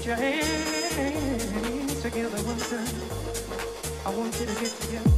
Put your hands together one time. I want you to get together.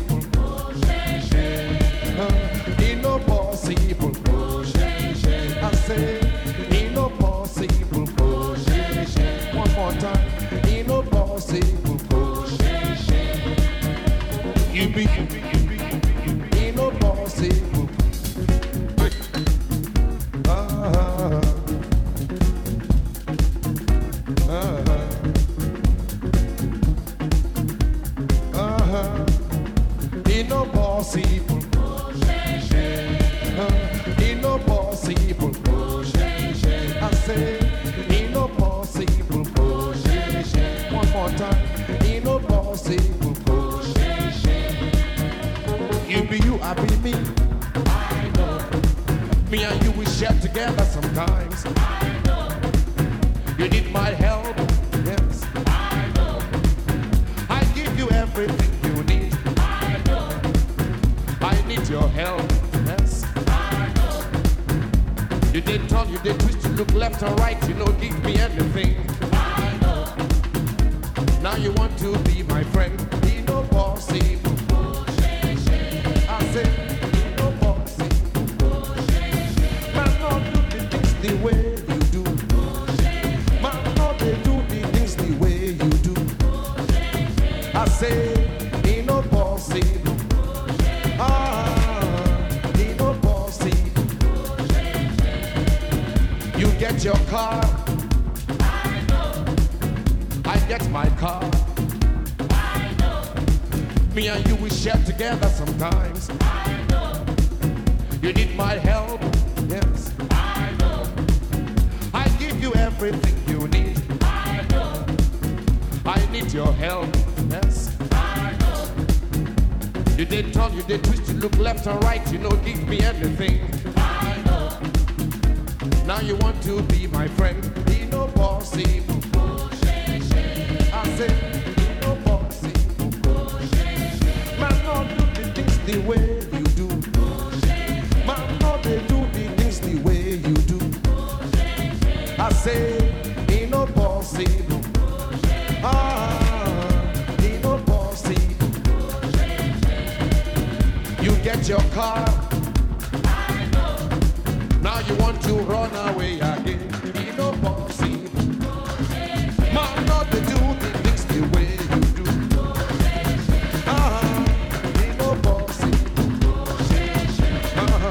possible. Ain't no possible. I say, ain't no possible. One more time, ain't no possible. You be, ain't no possible. Ain't no possible. Ain't no possible. I say, ain't no possible. One more time, ain't no possible. You be you, I be me. I know. Me and you, we share together sometimes. I know. You need my help. Yes. I know. I give you everything. Your help, yes. I know. You did turn, you did twist, you look left or right, you know, give me anything. I know. Now you want to be my friend. Ain't no possible. I said, ain't no possible. Man, no, do the things the way you do. Man, no, they do the things the way you do. I say, ain't no possible. Get your car. I know. I get my car. I know. Me and you, we share together sometimes. I know. You need my help. Yes. I know. I give you everything you need. I know. I need your help. Yes. I know. You did turn, you did twist, you look left and right, you know, give me anything. I know. Now you want to be my friend. Ain't no possible. I say, ain't no possible. Man, no, do the things the way you do. Man, no, they do the things the way you do. I say, ain't no possible. Ah, ain't no possible. You get your car. Now you want to run away again. Ain't no possible. Man, not to do the things the way you do. Ain't no possible. Ain't no possible. Go say so. Go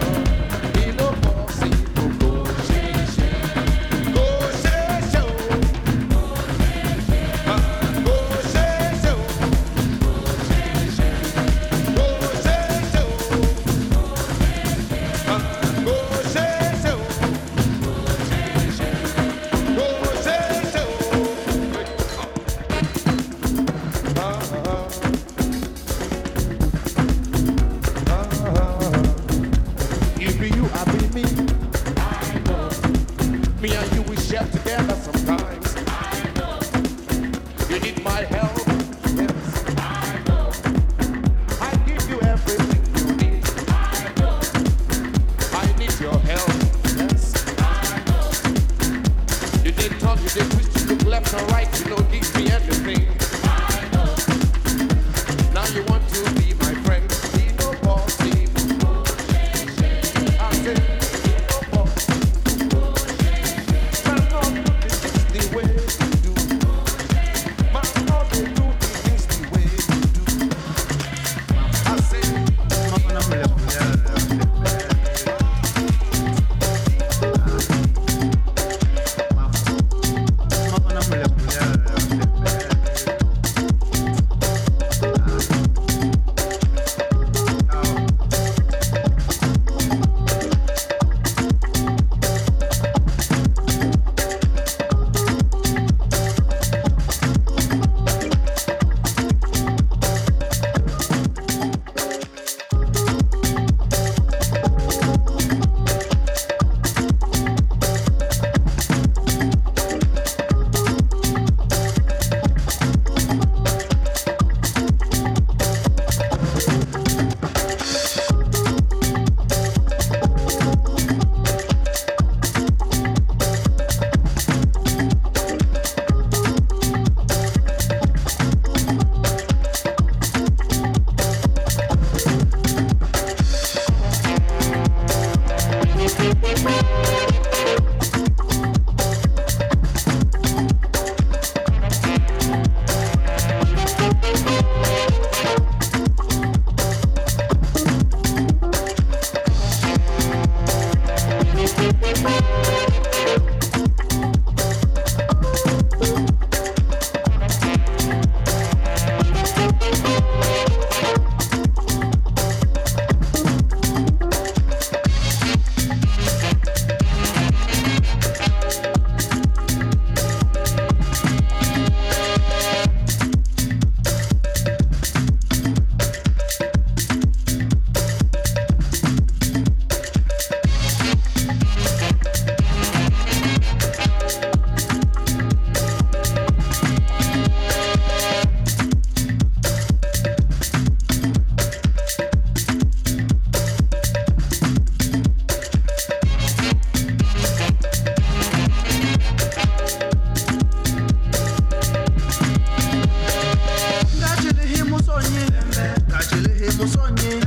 sonye,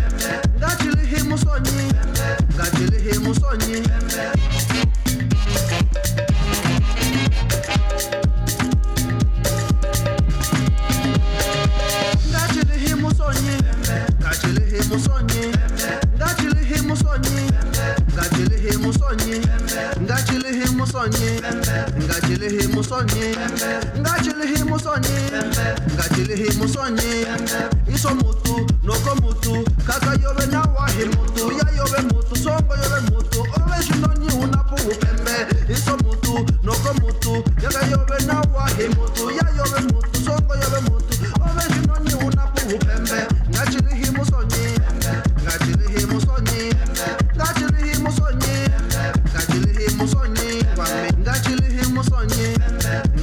gajili himu sonye, gajili himu sonye. Isomutu, no komutu, kaka yobe na wahimutu, ya yobe mutu, songo yobe mutu, always you know you unapu pembe. Isomutu, no komutu, kaka yobe na wahimutu, ya yobe mutu, songo yobe mutu, always you know you unapu pembe. Ngachili himu sonye, ngachili himu sonye, ngachili himu sonye, ngachili himu sonye, ngachili himu sonye,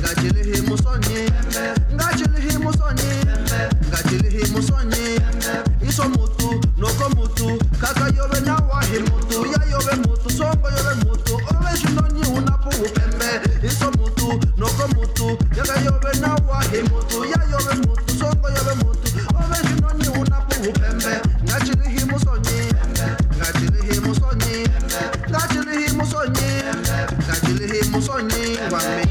ngachili himu sonye, ngachili himu sonye. Musonye, isomutu, no komutu, kaka yobe na wahimutu, ya yobe mutu, songo yobe mutu, always you know you unapu pembe. Isomutu, no komutu, kaka yobe na wahimutu, ya yobe mutu, songo yobe mutu, always you know you unapu pembe. Ngachili himu sonye, ngachili himu sonye, ngachili himu sonye, ngachili himu sonye, wame.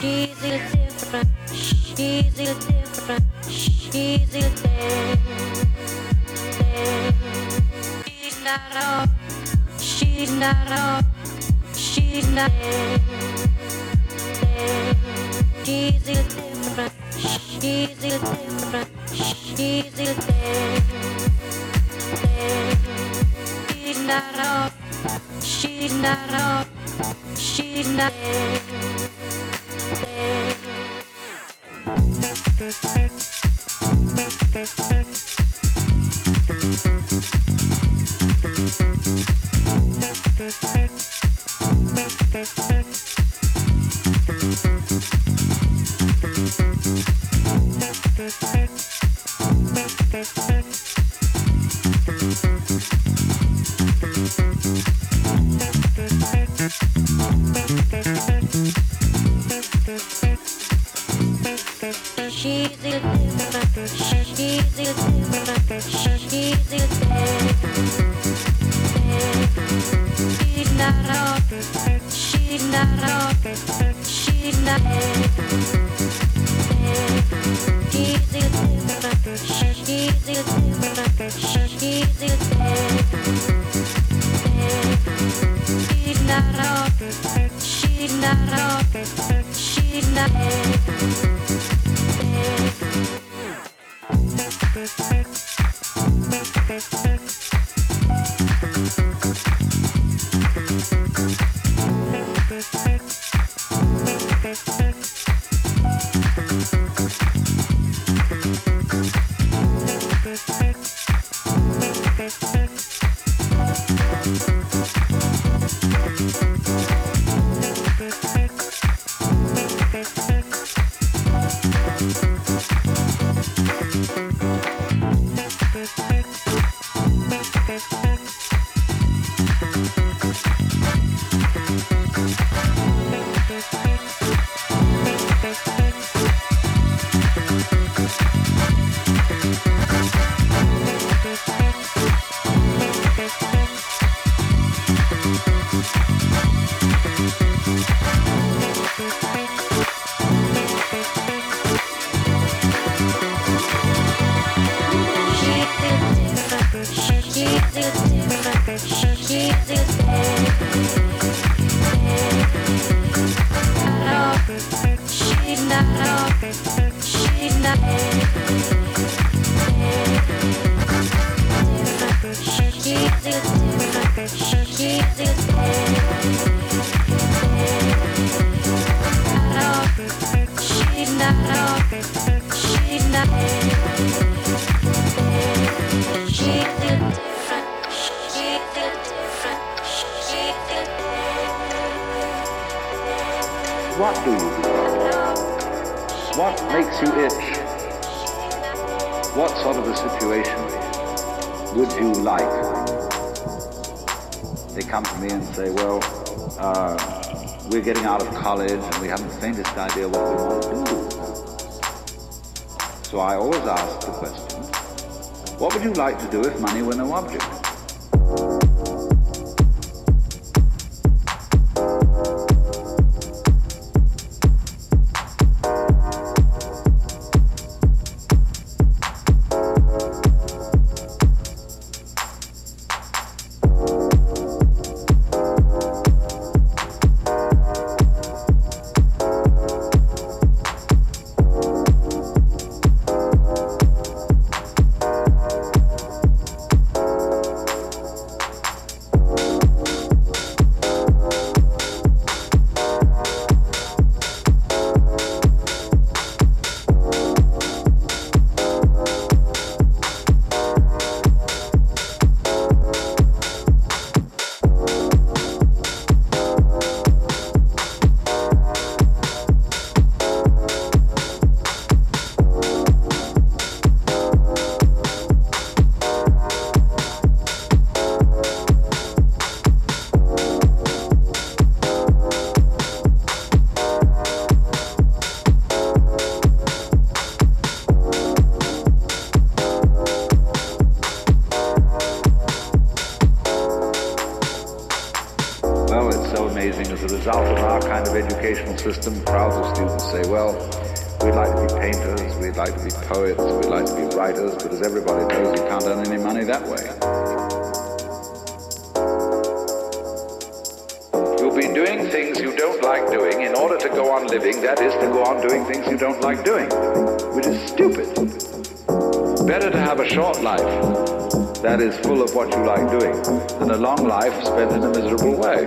She's a different, she's a different. She's not all, she's not all, she's not there. She's a different, she's a different. She's not all, she's not all, she's not and we haven't the faintest idea what we want to do. So I always ask the question, what would you like to do if money were no object? a result of our kind of educational system, crowds of students say, well, we'd like to be painters, we'd like to be poets, we'd like to be writers, but as everybody knows, you can't earn any money that way. You'll be doing things you don't like doing in order to go on living, that is, to go on doing things you don't like doing, which is stupid. Better to have a short life that is full of what you like doing, and a long life spent in a miserable way.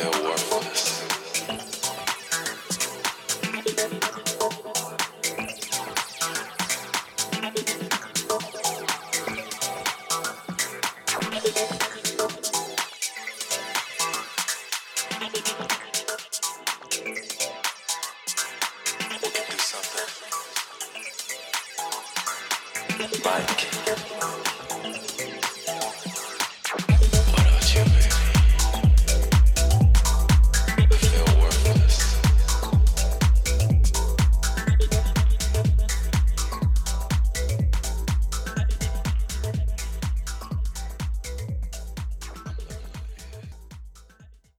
their worthless. We can do something like